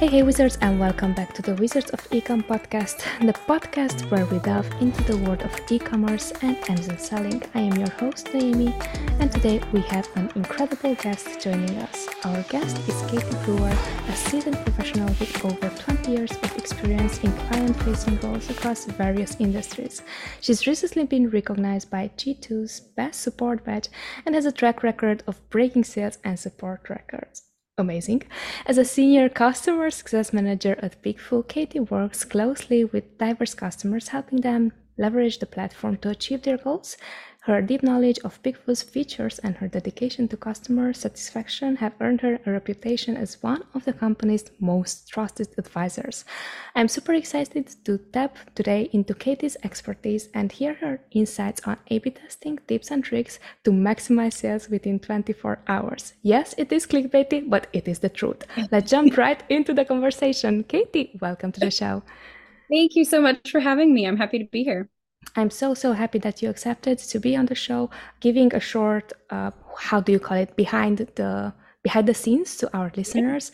Hey Wizards, and welcome back to the Wizards of Ecom podcast, the podcast where we delve into the world of e-commerce and Amazon selling. I am your host, Naomi, and today we have an incredible guest joining us. Our guest is Kaity Brewer, a seasoned professional with over 20 years of experience in client-facing roles across various industries. She's recently been recognized by G2's Best Support Badge and has a track record of breaking sales and support records. Amazing. As a senior customer success manager at PickFu, Kaity works closely with diverse customers, helping them leverage the platform to achieve their goals. Her deep knowledge of PickFu's features and her dedication to customer satisfaction have earned her a reputation as one of the company's most trusted advisors. I'm super excited to tap today into Kaity's expertise and hear her insights on A/B testing, tips and tricks to maximize sales within 24 hours. Yes, it is clickbaity, but it is the truth. Let's jump right into the conversation. Kaity, welcome to the show. Thank you so much for having me. I'm happy to be here. I'm so happy that you accepted to be on the show, giving a short, how do you call it, behind the scenes to our listeners.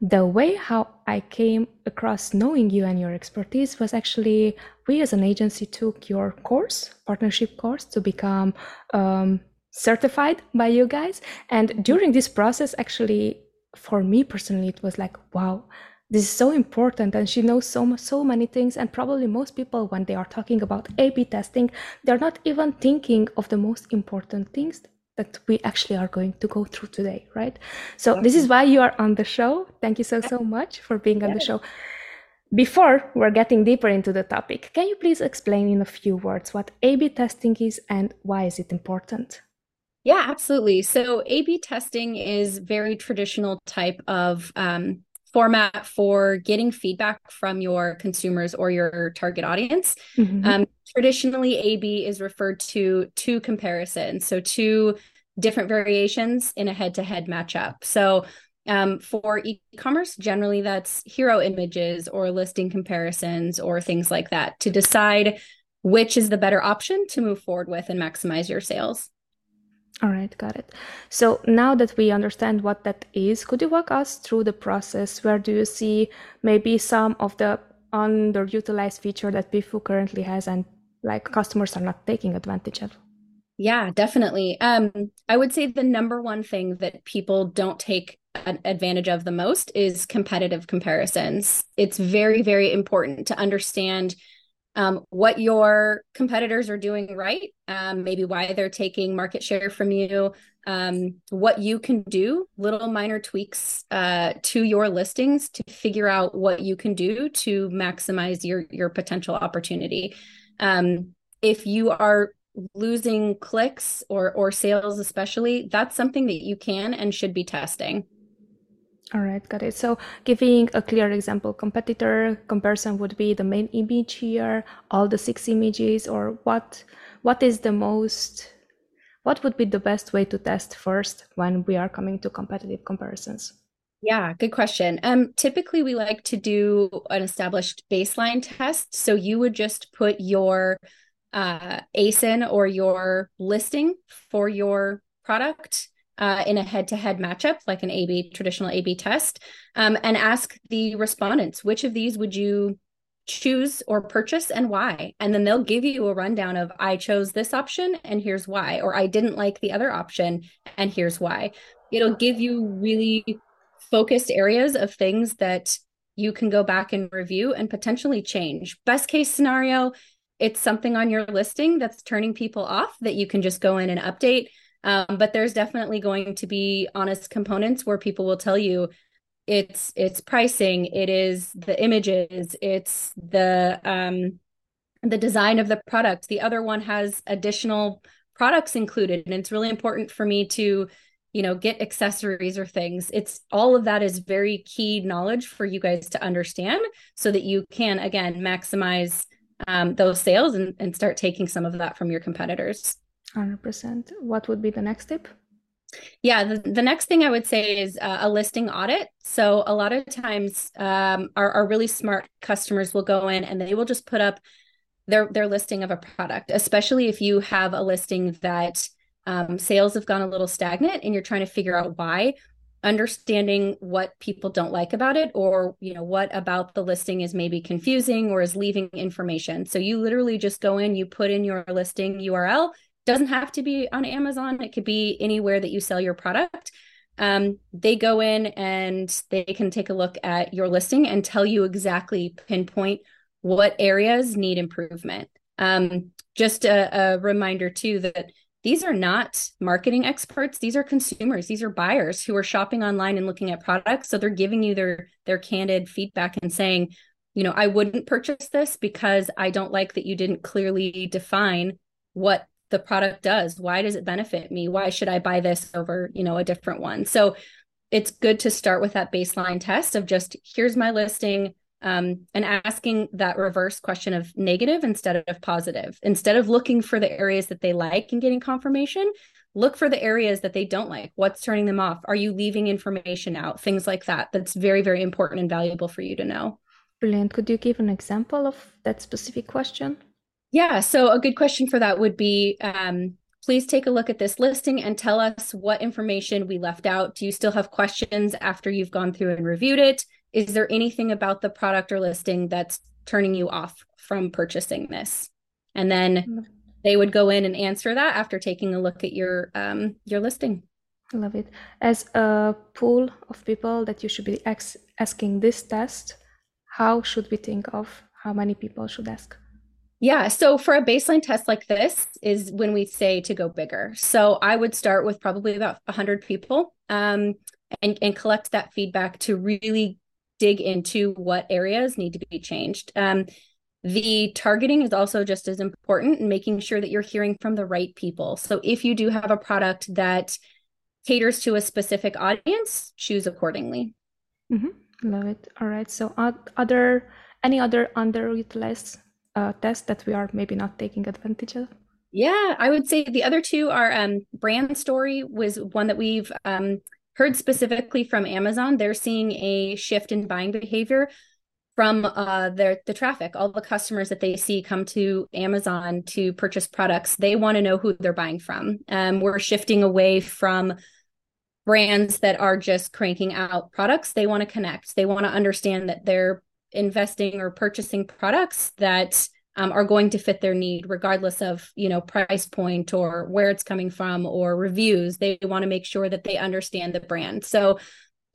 The way how I came across knowing you and your expertise was actually, we as an agency took your course, partnership course, to become certified by you guys. And during this process, actually, for me personally, it was like, wow, this is so important, and she knows so many things. And probably most people, when they are talking about A/B testing, they're not even thinking of the most important things that we actually are going to go through today, right? So this is why you are on the show. Thank you so much for being on the show. Before we're getting deeper into the topic, can you please explain in a few words what A/B testing is and why is it important? Yeah, absolutely. So A/B testing is very traditional type of format for getting feedback from your consumers or your target audience. Mm-hmm. Traditionally, A/B is referred to two comparisons, so two different variations in a head-to-head matchup. So for e-commerce, generally that's hero images or listing comparisons or things like that to decide which is the better option to move forward with and maximize your sales. All right, got it. So now that we understand what that is, could you walk us through the process? Where do you see maybe some of the underutilized feature that PickFu currently has and like customers are not taking advantage of? Yeah, definitely. I would say the number one thing that people don't take advantage of the most is competitive comparisons. It's very, very important to understand what your competitors are doing right, maybe why they're taking market share from you, what you can do, little minor tweaks to your listings to figure out what you can do to maximize your potential opportunity. If you are losing clicks or sales especially, that's something that you can and should be testing. All right, got it. So giving a clear example, competitor comparison would be the main image here, all the 6 images, or what is the most, what would be the best way to test first when we are coming to competitive comparisons? Yeah, good question. Typically, we like to do an established baseline test. So you would just put your ASIN or your listing for your product in a head-to-head matchup, like an A/B, traditional A/B test, and ask the respondents, which of these would you choose or purchase and why? And then they'll give you a rundown of, I chose this option and here's why, or I didn't like the other option and here's why. It'll give you really focused areas of things that you can go back and review and potentially change. Best case scenario, it's something on your listing that's turning people off that you can just go in and update. But there's definitely going to be honest components where people will tell you it's pricing, it is the images, it's the design of the product. The other one has additional products included, and it's really important for me to, you know, get accessories or things. It's all of that is very key knowledge for you guys to understand so that you can, again, maximize those sales and start taking some of that from your competitors. 100%. What would be the next tip? Yeah, the next thing I would say is a listing audit. So a lot of times our really smart customers will go in and they will just put up their listing of a product, especially if you have a listing that sales have gone a little stagnant and you're trying to figure out why. understanding what people don't like about it, or, you know, what about the listing is maybe confusing or is leaving information. So you literally just go in, you put in your listing URL. Doesn't have to be on Amazon. It could be anywhere that you sell your product. They go in and they can take a look at your listing and tell you exactly, pinpoint what areas need improvement. Just a reminder too, that these are not marketing experts. These are consumers. These are buyers who are shopping online and looking at products. So they're giving you their candid feedback and saying, you know, I wouldn't purchase this because I don't like that you didn't clearly define what the product does. Why does it benefit me? Why should I buy this over, you know, a different one? So it's good to start with that baseline test of just, here's my listing, and asking that reverse question of negative instead of positive. Instead of looking for the areas that they like and getting confirmation, look for the areas that they don't like. What's turning them off? Are you leaving information out? Things like that. That's very, very important and valuable for you to know. Brilliant. Could you give an example of that specific question? Yeah. So a good question for that would be, please take a look at this listing and tell us what information we left out. Do you still have questions after you've gone through and reviewed it? Is there anything about the product or listing that's turning you off from purchasing this? And then they would go in and answer that after taking a look at your listing. I love it. As a pool of people that you should be asking this test, how should we think of how many people should ask? Yeah. So for a baseline test like this is when we say to go bigger. So I would start with probably about 100 people, and collect that feedback to really dig into what areas need to be changed. The targeting is also just as important, and making sure that you're hearing from the right people. So if you do have a product that caters to a specific audience, choose accordingly. Mm-hmm. Love it. All right. So any other underutilized tests that we are maybe not taking advantage of? Yeah, I would say the other two are brand story was one that we've heard specifically from Amazon. They're seeing a shift in buying behavior from the traffic. All the customers that they see come to Amazon to purchase products, they want to know who they're buying from. We're shifting away from brands that are just cranking out products. They want to connect. They want to understand that they're investing or purchasing products that are going to fit their need, regardless of, you know, price point or where it's coming from or reviews. They want to make sure that they understand the brand. So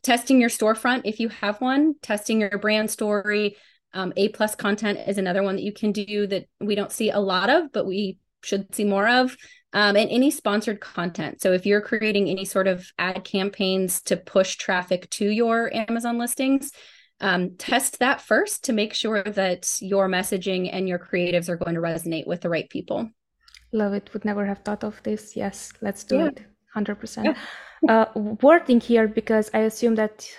testing your storefront, if you have one, testing your brand story, A Plus Content is another one that you can do that we don't see a lot of, but we should see more of, and any sponsored content. So if you're creating any sort of ad campaigns to push traffic to your Amazon listings, test that first to make sure that your messaging and your creatives are going to resonate with the right people. Love it. Would never have thought of this. Yes, let's do it. 100%. Yeah. Wording here, because I assume that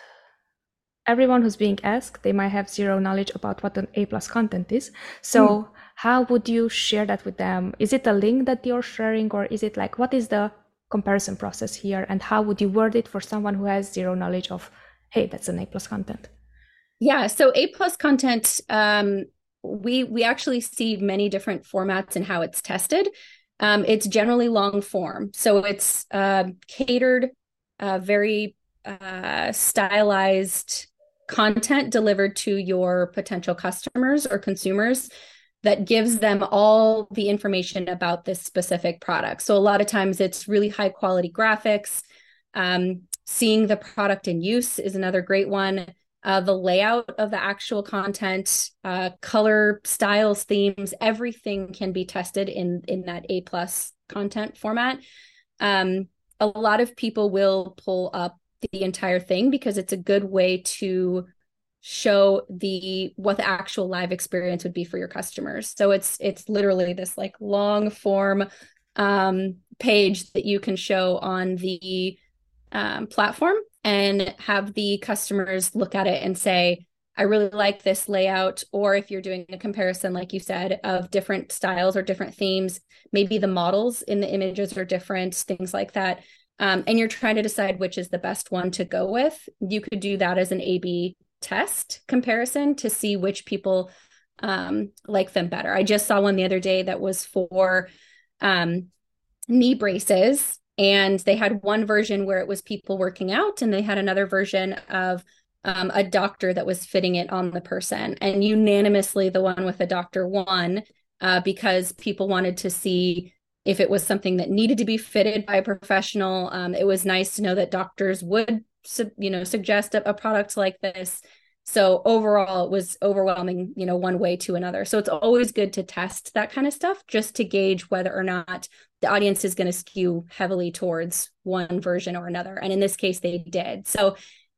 everyone who's being asked, they might have zero knowledge about what an A plus content is. So how would you share that with them? Is it a link that you're sharing, or is it like, what is the comparison process here? And how would you word it for someone who has zero knowledge of, hey, that's an A plus content? Yeah. So A plus content, we actually see many different formats and how it's tested. It's generally long form. So it's catered, very stylized content delivered to your potential customers or consumers that gives them all the information about this specific product. So a lot of times it's really high quality graphics. Seeing the product in use is another great one. The layout of the actual content, color, styles, themes, everything can be tested in that A plus content format. A lot of people will pull up the entire thing because it's a good way to show what the actual live experience would be for your customers. So it's literally this like long form page that you can show on the platform and have the customers look at it and say, I really like this layout. Or if you're doing a comparison, like you said, of different styles or different themes, maybe the models in the images are different, things like that. And you're trying to decide which is the best one to go with. You could do that as an A/B test comparison to see which people like them better. I just saw one the other day that was for knee braces. And they had one version where it was people working out, and they had another version of a doctor that was fitting it on the person. And unanimously, the one with the doctor won because people wanted to see if it was something that needed to be fitted by a professional. It was nice to know that doctors would, suggest a product like this. So overall, it was overwhelming, one way to another. So it's always good to test that kind of stuff just to gauge whether or not the audience is going to skew heavily towards one version or another. And in this case, they did. So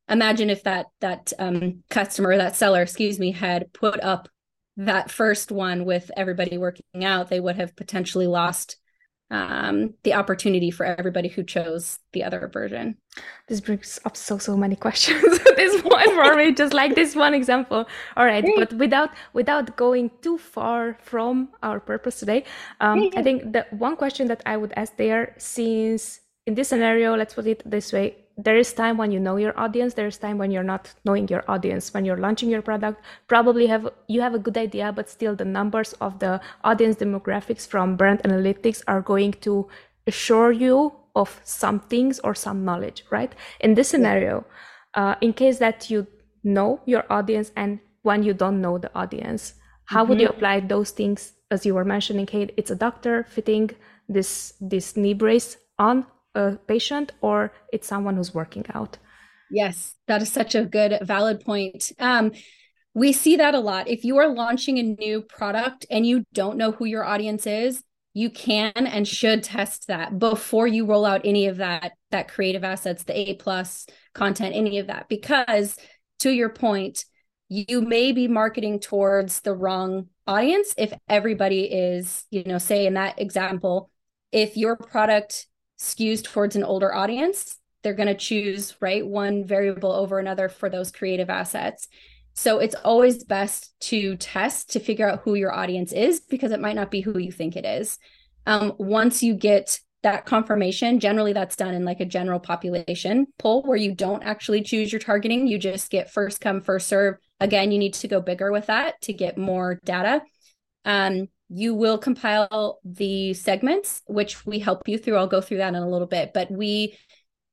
imagine if that seller, had put up that first one with everybody working out, they would have potentially lost the opportunity for everybody who chose the other version. This brings up so many questions at this point for me, just like this one example. All right, but without going too far from our purpose today, I think the one question that I would ask there, since in this scenario, let's put it this way, there is time when you know your audience, there is time when you're not knowing your audience. When you're launching your product, probably you have a good idea, but still the numbers of the audience demographics from brand analytics are going to assure you of some things or some knowledge, right? In this scenario, in case that you know your audience and when you don't know the audience, how would you apply those things, as you were mentioning, Kate? It's a doctor fitting this knee brace on a patient, or it's someone who's working out? Yes, that is such a good, valid point. We see that a lot. If you are launching a new product and you don't know who your audience is, you can and should test that before you roll out any of that creative assets, the A+ content, any of that, because to your point, you may be marketing towards the wrong audience. If everybody is, say in that example, if your product skews towards an older audience, they're going to choose one variable over another for those creative assets. So it's always best to test to figure out who your audience is, because it might not be who you think it is. Once you get that confirmation, generally that's done in like a general population poll where you don't actually choose your targeting. You just get first come, first serve. Again, you need to go bigger with that to get more data. You will compile the segments, which we help you through. I'll go through that in a little bit, but we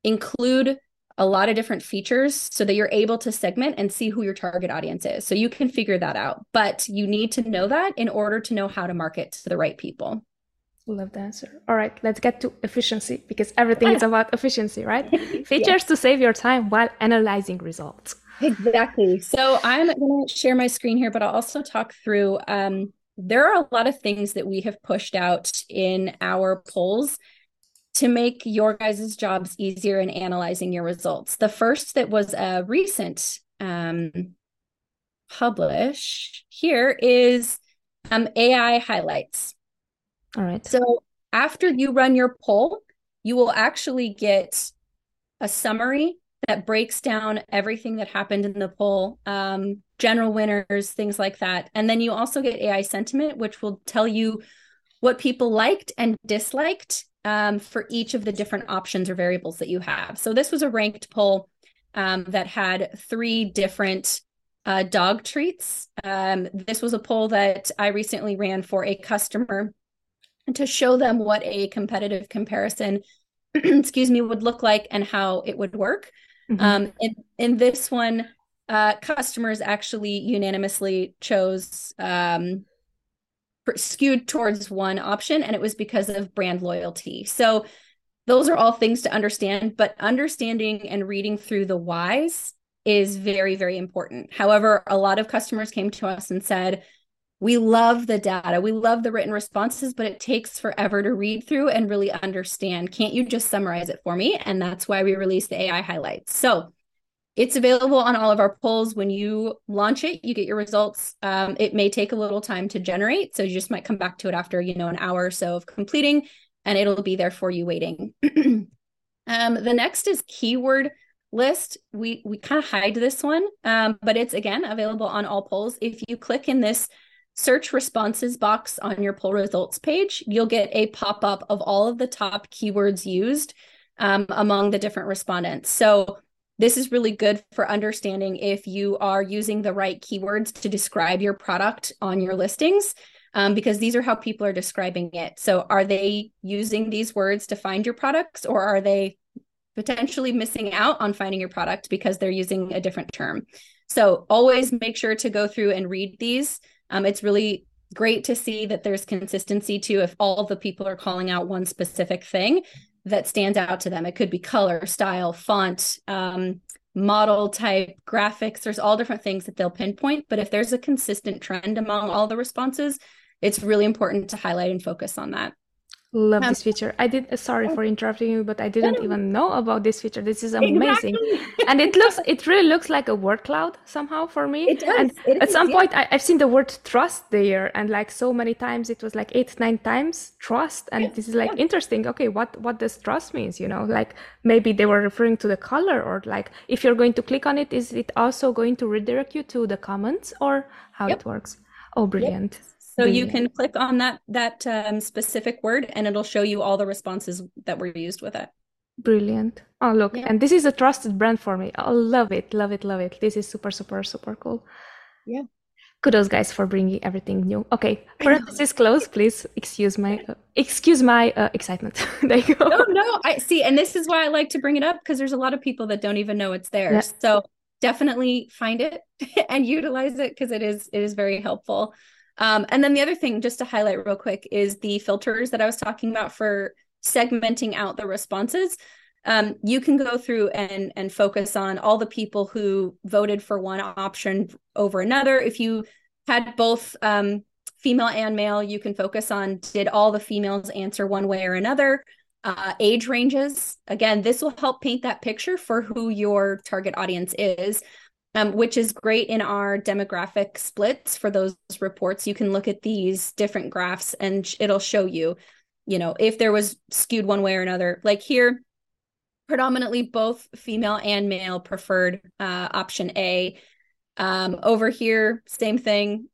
include a lot of different features so that you're able to segment and see who your target audience is. So you can figure that out, but you need to know that in order to know how to market to the right people. Love the answer. All right, let's get to efficiency, because everything is about efficiency, right? Features to save your time while analyzing results. Exactly. So I'm going to share my screen here, but I'll also talk through, there are a lot of things that we have pushed out in our polls to make your guys' jobs easier in analyzing your results. The first that was a recent publish here is AI highlights. All right. So after you run your poll, you will actually get a summary that breaks down everything that happened in the poll, general winners, things like that. And then you also get AI sentiment, which will tell you what people liked and disliked for each of the different options or variables that you have. So this was a ranked poll that had 3 different dog treats. This was a poll that I recently ran for a customer to show them what a competitive comparison would look like and how it would work. In this one, customers actually unanimously chose skewed towards one option, and it was because of brand loyalty. So those are all things to understand, but understanding and reading through the whys is very, very important. However, a lot of customers came to us and said, we love the data, we love the written responses, but it takes forever to read through and really understand. Can't you just summarize it for me? And that's why we released the AI highlights. So it's available on all of our polls. When you launch it, you get your results. It may take a little time to generate, so you just might come back to it after, an hour or so of completing, and it'll be there for you waiting. The next is keyword list. We kind of hide this one, but it's, again, available on all polls. If you click in this search responses box on your poll results page, you'll get a pop-up of all of the top keywords used among the different respondents. So this is really good for understanding if you are using the right keywords to describe your product on your listings. because these are how people are describing it. So are they using these words to find your products, or are they potentially missing out on finding your product because they're using a different term? So always make sure to go through and read these. It's really great to see that there's consistency too. If all of the people are calling out one specific thing that stands out to them, it could be color, style, font, model type, graphics. There's all different things that they'll pinpoint, but if there's a consistent trend among all the responses, it's really important to highlight and focus on that. Love this feature. Sorry for interrupting you, but I didn't even know about this feature. This is amazing. Exactly. And it really looks like a word cloud somehow for me. It does. And it at is, some yeah. point I've seen the word trust there, and like so many times, it was like 8-9 times trust. And this is like interesting. Okay, what does trust means? You know, like maybe they were referring to the color, or like if you're going to click on it, is it also going to redirect you to the comments, or how it works? Oh, brilliant. Yep. So you can click on that specific word, and it'll show you all the responses that were used with it. Brilliant. Oh, look, and this is a trusted brand for me. I love it. This is super, super, super cool. Yeah. Kudos, guys, for bringing everything new. Okay, parenthesis close, please. Excuse my excitement. There you go. No, I see. And this is why I like to bring it up, because there's a lot of people that don't even know it's there. Yeah. So definitely find it and utilize it, because it is very helpful. And then the other thing, just to highlight real quick, is the filters that I was talking about for segmenting out the responses. You can go through and focus on all the people who voted for one option over another. If you had both female and male, you can focus on, did all the females answer one way or another? Age ranges. Again, this will help paint that picture for who your target audience is. Which is great in our demographic splits for those reports. You can look at these different graphs, and it'll show you, you know, if there was skewed one way or another. Like here, predominantly both female and male preferred option A. Over here, same thing.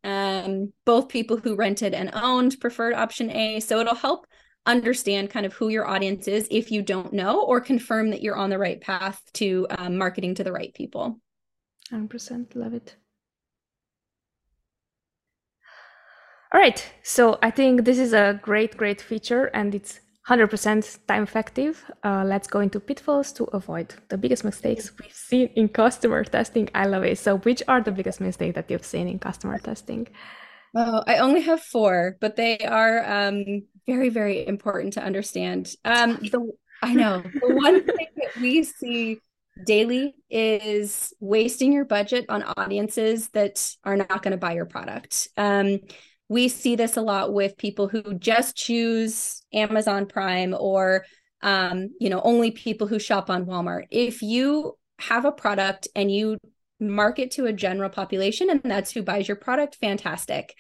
Both people who rented and owned preferred option A. So it'll help understand kind of who your audience is if you don't know, or confirm that you're on the right path to marketing to the right people. 100%. Love it. All right. So I think this is a great, great feature, and it's 100% time effective. Let's go into pitfalls to avoid the biggest mistakes we've seen in customer testing. I love it. So which are the biggest mistakes that you've seen in customer testing? Oh, I only have 4, but they are very, very important to understand. The one thing that we see daily is wasting your budget on audiences that are not going to buy your product. We see this a lot with people who just choose Amazon Prime, or, only people who shop on Walmart. If you have a product and you market to a general population, and that's who buys your product, fantastic.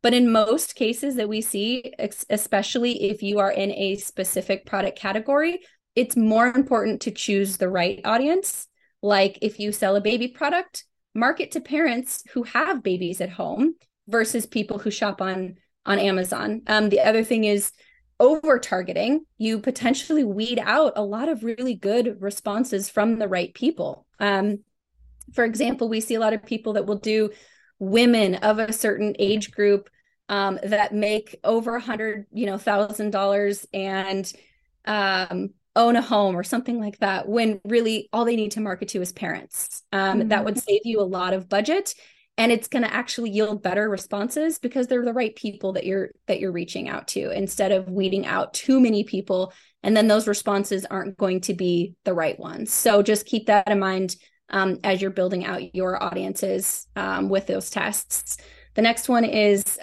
But in most cases that we see, especially if you are in a specific product category, it's more important to choose the right audience. Like if you sell a baby product, market to parents who have babies at home versus people who shop on Amazon. The other thing is over-targeting. You potentially weed out a lot of really good responses from the right people. For example, we see a lot of people that will do women of a certain age group that make over $100,000 and own a home or something like that, when really all they need to market to is parents. That would save you a lot of budget, and it's going to actually yield better responses because they're the right people that you're reaching out to, instead of weeding out too many people. And then those responses aren't going to be the right ones. So just keep that in mind as you're building out your audiences with those tests. The next one is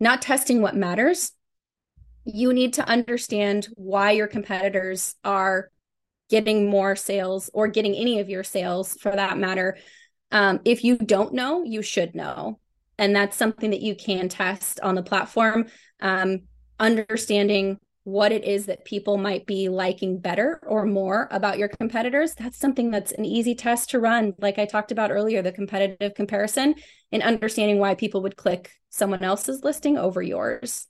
not testing what matters. You need to understand why your competitors are getting more sales, or getting any of your sales for that matter. If you don't know, you should know. And that's something that you can test on the platform, understanding what it is that people might be liking better or more about your competitors. That's something that's an easy test to run. Like I talked about earlier, the competitive comparison and understanding why people would click someone else's listing over yours.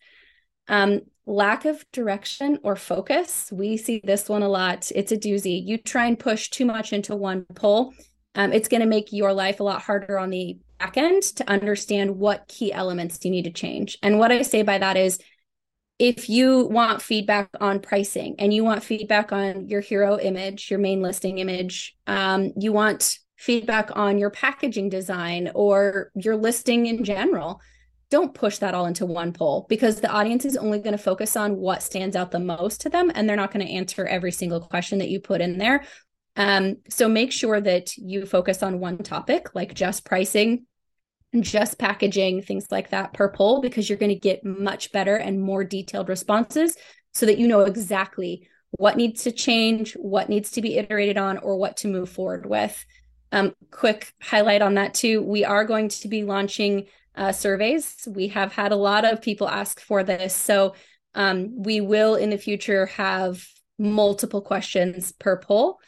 Lack of direction or focus. We see this one a lot. It's a doozy. You try and push too much into one pull. It's going to make your life a lot harder on the end to understand what key elements you need to change. And what I say by that is, if you want feedback on pricing and you want feedback on your hero image, your main listing image, you want feedback on your packaging design or your listing in general, don't push that all into one poll, because the audience is only going to focus on what stands out the most to them, and they're not going to answer every single question that you put in there. So make sure that you focus on one topic, like just pricing, just packaging, things like that per poll, because you're going to get much better and more detailed responses so that you know exactly what needs to change, what needs to be iterated on, or what to move forward with. Quick highlight on that too, we are going to be launching surveys. We have had a lot of people ask for this. So we will in the future have multiple questions per poll.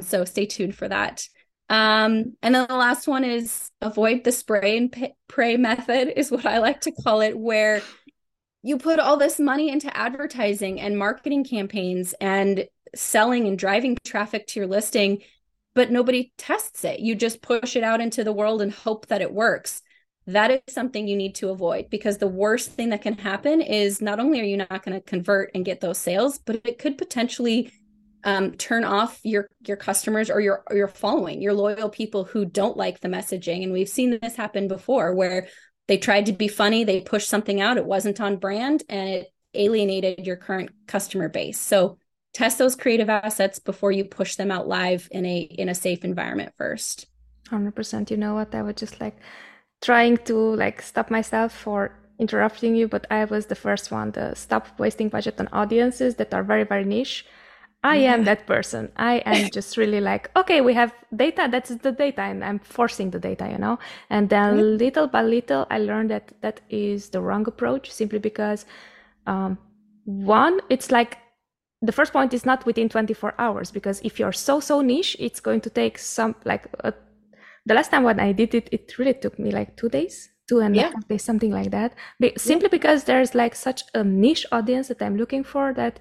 So stay tuned for that. And then the last one is avoid the spray and pray method, is what I like to call it, where you put all this money into advertising and marketing campaigns and selling and driving traffic to your listing, but nobody tests it. You just push it out into the world and hope that it works. That is something you need to avoid, because the worst thing that can happen is not only are you not going to convert and get those sales, but it could potentially turn off your customers or your following, your loyal people who don't like the messaging. And we've seen this happen before, where they tried to be funny, they pushed something out, it wasn't on brand, and it alienated your current customer base. So test those creative assets before you push them out live in a safe environment first. 100%. You know what? I was just like trying to like stop myself for interrupting you, but I was the first one to stop wasting budget on audiences that are very, very niche. I am that person. I am just really like, okay, we have data. That's the data. And I'm forcing the data, you know? And then little by little, I learned that that is the wrong approach, simply because one, it's like the first point is not within 24 hours, because if you're so niche, it's going to take some, like the last time when I did it, it really took me like 2 days. 2.5 days, something like that. But simply because there's like such a niche audience that I'm looking for, that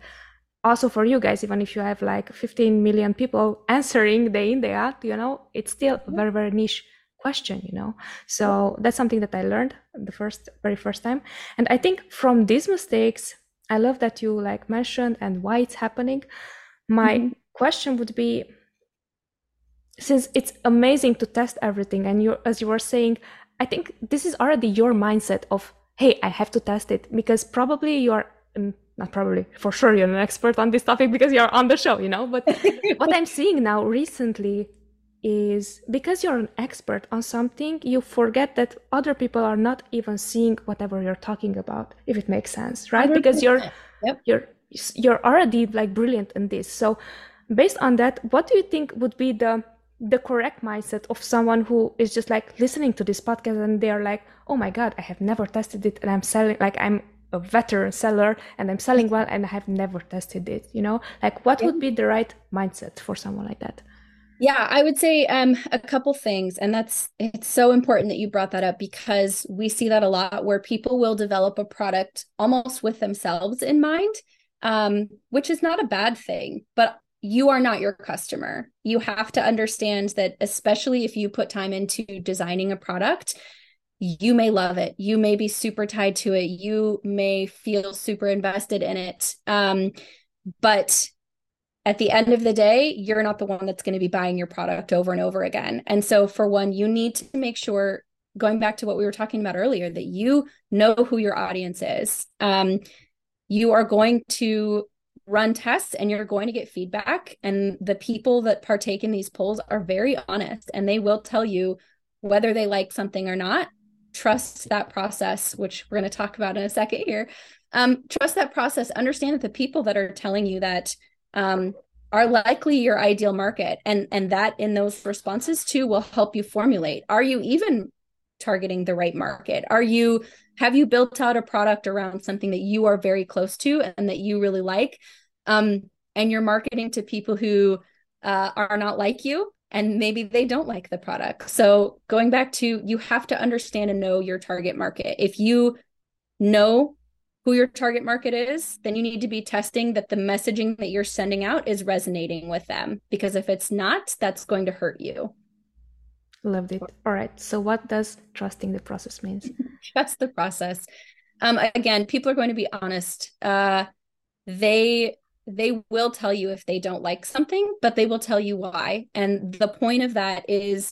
also for you guys, even if you have like 15 million people answering day in, day out, you know, it's still a very, very niche question, you know? So that's something that I learned the very first time. And I think from these mistakes, I love that you like mentioned and why it's happening. My question would be, since it's amazing to test everything, and you, as you were saying, I think this is already your mindset of, hey, I have to test it, because probably you are, not probably, for sure you're an expert on this topic because you're on the show, you know, but what I'm seeing now recently is, because you're an expert on something, you forget that other people are not even seeing whatever you're talking about, if it makes sense, right? Because you're already like brilliant in this. So based on that, what do you think would be the correct mindset of someone who is just like listening to this podcast and they're like, oh my God, I have never tested it and I'm selling, like I'm a veteran seller and I'm selling well and I have never tested it, you know, like what would be the right mindset for someone like that? Yeah, I would say a couple things. And it's so important that you brought that up, because we see that a lot, where people will develop a product almost with themselves in mind, which is not a bad thing, but you are not your customer. You have to understand that, especially if you put time into designing a product, you may love it. You may be super tied to it. You may feel super invested in it. But at the end of the day, you're not the one that's going to be buying your product over and over again. And so for one, you need to make sure, going back to what we were talking about earlier, that you know who your audience is. You are going to run tests and you're going to get feedback. And the people that partake in these polls are very honest, and they will tell you whether they like something or not. Trust that process, which we're going to talk about in a second here. Trust that process. Understand that the people that are telling you that are likely your ideal market. And that in those responses too will help you formulate, are you even targeting the right market? Have you built out a product around something that you are very close to and that you really like? And you're marketing to people who are not like you, and maybe they don't like the product. So going back to, you have to understand and know your target market. If you know who your target market is, then you need to be testing that the messaging that you're sending out is resonating with them, because if it's not, that's going to hurt you. Loved it. All right. So what does trusting the process mean? Trust the process. Again, people are going to be honest. They will tell you if they don't like something, but they will tell you why. And the point of that is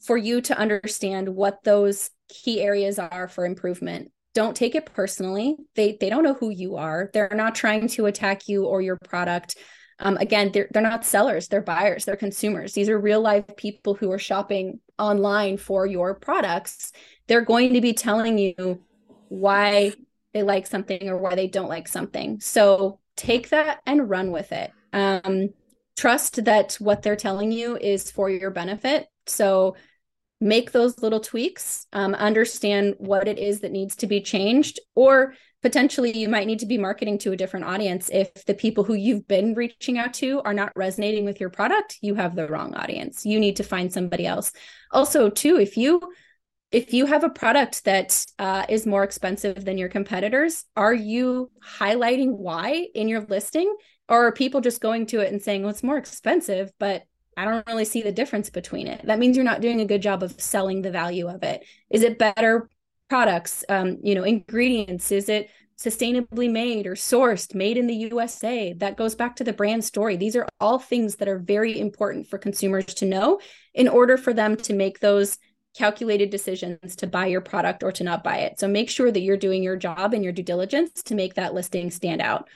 for you to understand what those key areas are for improvement. Don't take it personally. They don't know who you are. They're not trying to attack you or your product. Again, they're not sellers, they're buyers, they're consumers. These are real life people who are shopping online for your products. They're going to be telling you why they like something or why they don't like something. So take that and run with it. Trust that what they're telling you is for your benefit. So make those little tweaks, understand what it is that needs to be changed, or potentially you might need to be marketing to a different audience. If the people who you've been reaching out to are not resonating with your product, you have the wrong audience. You need to find somebody else. Also, too, if you have a product that is more expensive than your competitors, are you highlighting why in your listing? Or are people just going to it and saying, well, it's more expensive, but I don't really see the difference between it? That means you're not doing a good job of selling the value of it. Is it better products, ingredients? Is it sustainably made or sourced, made in the USA? That goes back to the brand story. These are all things that are very important for consumers to know in order for them to make those calculated decisions to buy your product or to not buy it. So make sure that you're doing your job and your due diligence to make that listing stand out.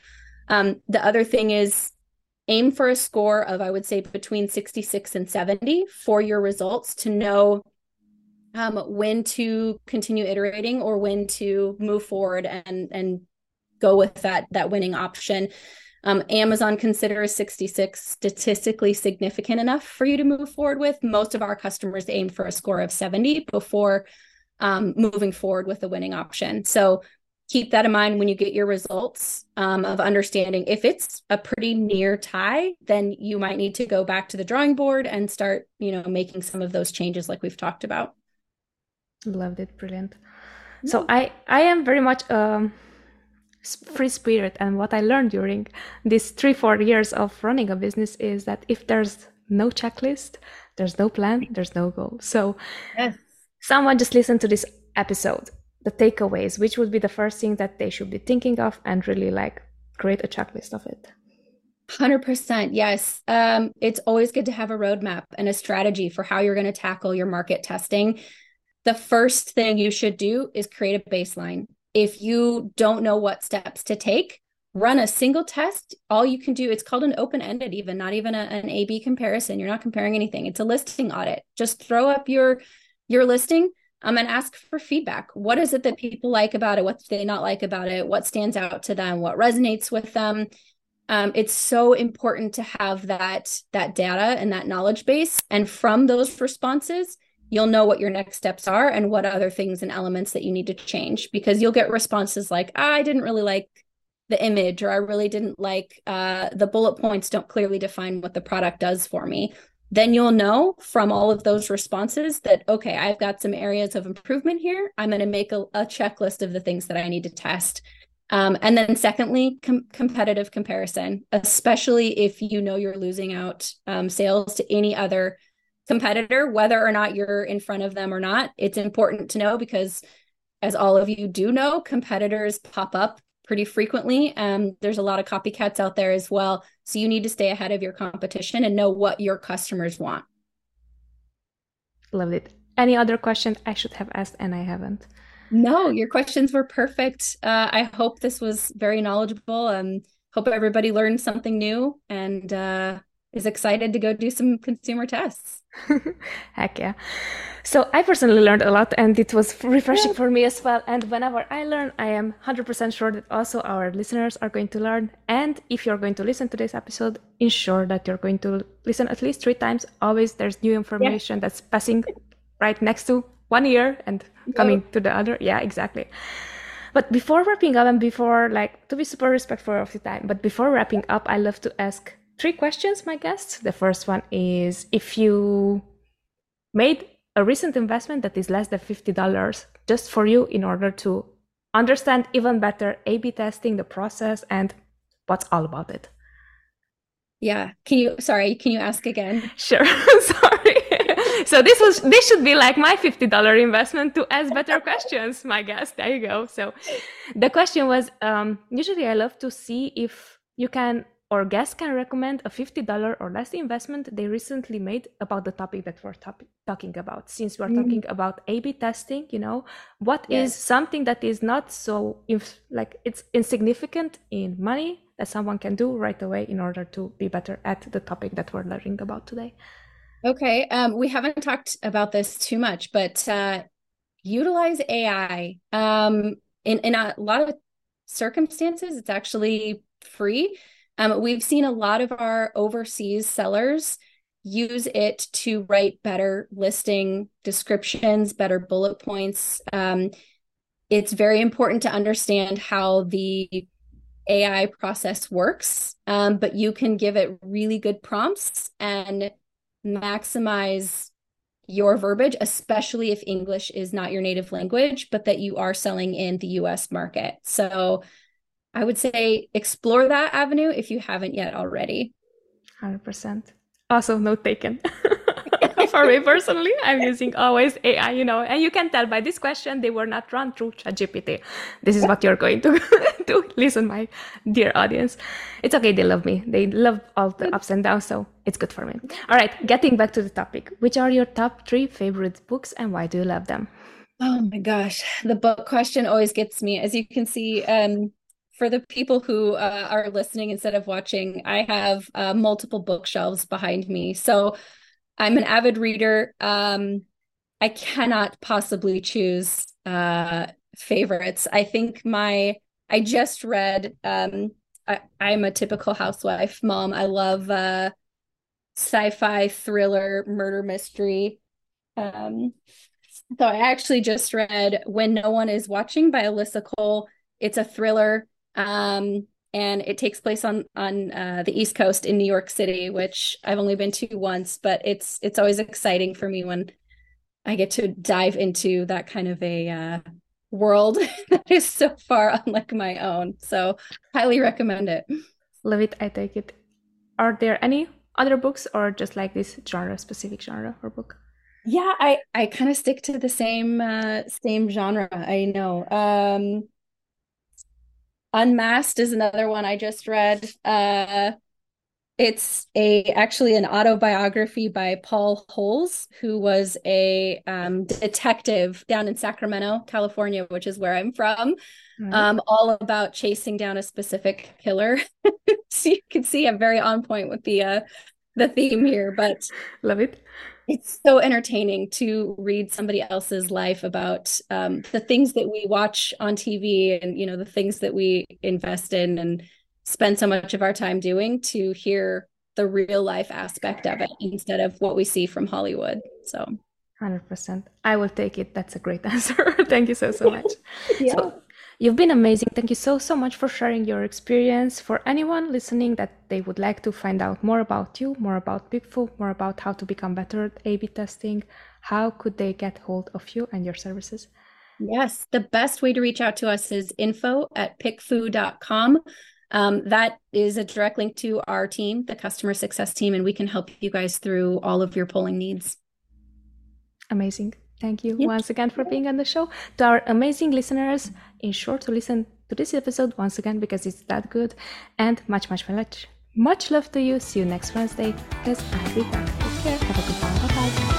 The other thing is aim for a score of, I would say, between 66 and 70 for your results to know when to continue iterating or when to move forward and go with that winning option. Amazon considers 66 statistically significant enough for you to move forward with. Most of our customers aim for a score of 70 before moving forward with the winning option. So keep that in mind when you get your results, of understanding if it's a pretty near tie, then you might need to go back to the drawing board and start, making some of those changes like we've talked about. Loved it. Brilliant. Yeah. So I am very much free spirit, and what I learned during these 3-4 years of running a business is that if there's no checklist, there's no plan, there's no goal. So yes. Someone just listen to this episode, the takeaways, which would be the first thing that they should be thinking of and really create a checklist of it. 100%. Yes. It's always good to have a roadmap and a strategy for how you're going to tackle your market testing. The first thing you should do is create a baseline. If you don't know what steps to take, run a single test. All you can do, it's called an open-ended, even not even an A/B comparison. You're not comparing anything. It's a listing audit. Just throw up your listing and ask for feedback. What is it that people like about it? What do they not like about it? What stands out to them? What resonates with them? It's so important to have that data and that knowledge base. And from those responses, you'll know what your next steps are and what other things and elements that you need to change, because you'll get responses like, I didn't really like the image, or I really didn't like the bullet points don't clearly define what the product does for me. Then you'll know from all of those responses that, okay, I've got some areas of improvement here. I'm going to make a checklist of the things that I need to test. And then secondly, competitive comparison, especially if you know you're losing out sales to any other competitor, whether or not you're in front of them or not. It's important to know because, as all of you do know, competitors pop up pretty frequently. There's a lot of copycats out there as well. So you need to stay ahead of your competition and know what your customers want. Love it. Any other questions I should have asked and I haven't? No, your questions were perfect. I hope this was very knowledgeable and hope everybody learned something new and is excited to go do some consumer tests. Heck yeah. So I personally learned a lot and it was refreshing for me as well. And whenever I learn, I am 100% sure that also our listeners are going to learn. And if you're going to listen to this episode, ensure that you're going to listen at least 3 times. Always there's new information that's passing right next to one ear and coming to the other. Yeah, exactly. But before wrapping up and before to be super respectful of the time, but before wrapping up, I love to ask 3 questions, my guests. The first one is, if you made a recent investment that is less than $50 just for you in order to understand even better A/B testing, the process, and what's all about it. Yeah. Can you ask again? Sure. Sorry. So this should be like my $50 investment to ask better questions, my guest. There you go. So the question was, usually I love to see if you can, or guests can recommend a $50 or less investment they recently made about the topic that we're talking about. Since we're talking about A/B testing, you know, what is something that is not so, it's insignificant in money that someone can do right away in order to be better at the topic that we're learning about today. Okay. We haven't talked about this too much, but utilize AI. In a lot of circumstances, it's actually free. We've seen a lot of our overseas sellers use it to write better listing descriptions, better bullet points. It's very important to understand how the AI process works, but you can give it really good prompts and maximize your verbiage, especially if English is not your native language, but that you are selling in the US market. So I would say explore that avenue if you haven't yet already. 100%. Also, note taken. For me personally, I'm using always AI, you know, and you can tell by this question, they were not run through ChatGPT. This is what you're going to do. Listen, my dear audience. It's okay. They love me. They love all the ups and downs. So it's good for me. All right. Getting back to the topic, which are your top 3 favorite books and why do you love them? Oh my gosh. The book question always gets me. As you can see, for the people who are listening instead of watching, I have multiple bookshelves behind me. So I'm an avid reader. I cannot possibly choose favorites. I think I just read, I'm a typical housewife mom. I love sci-fi, thriller, murder mystery. So I actually just read When No One Is Watching by Alyssa Cole. It's a thriller, and it takes place on the East Coast in New York City, which I've only been to once, but it's always exciting for me when I get to dive into that kind of a world that is so far unlike my own. So highly recommend it. Love it. I take it. Are there any other books or just like this specific genre or book? Yeah, I kind of stick to the same genre. I know. Unmasked is another one I just read. It's actually an autobiography by Paul Holes, who was a detective down in Sacramento, California, which is where I'm from, all about chasing down a specific killer. So you can see I'm very on point with the theme here, but love it. It's so entertaining to read somebody else's life about the things that we watch on TV and, you know, the things that we invest in and spend so much of our time doing, to hear the real life aspect of it instead of what we see from Hollywood. So 100%. I will take it. That's a great answer. Thank you so much. Yeah. So, you've been amazing. Thank you so much for sharing your experience. For anyone listening that they would like to find out more about you, more about PickFu, more about how to become better at A/B testing, how could they get hold of you and your services? Yes, the best way to reach out to us is info@pickfu.com. That is a direct link to our team, the customer success team, and we can help you guys through all of your polling needs. Amazing. Thank you once again for being on the show. To our amazing listeners, ensure to listen to this episode once again because it's that good. And much love to you. See you next Wednesday. Because I'll be back. Take care. Have a good one. Bye-bye.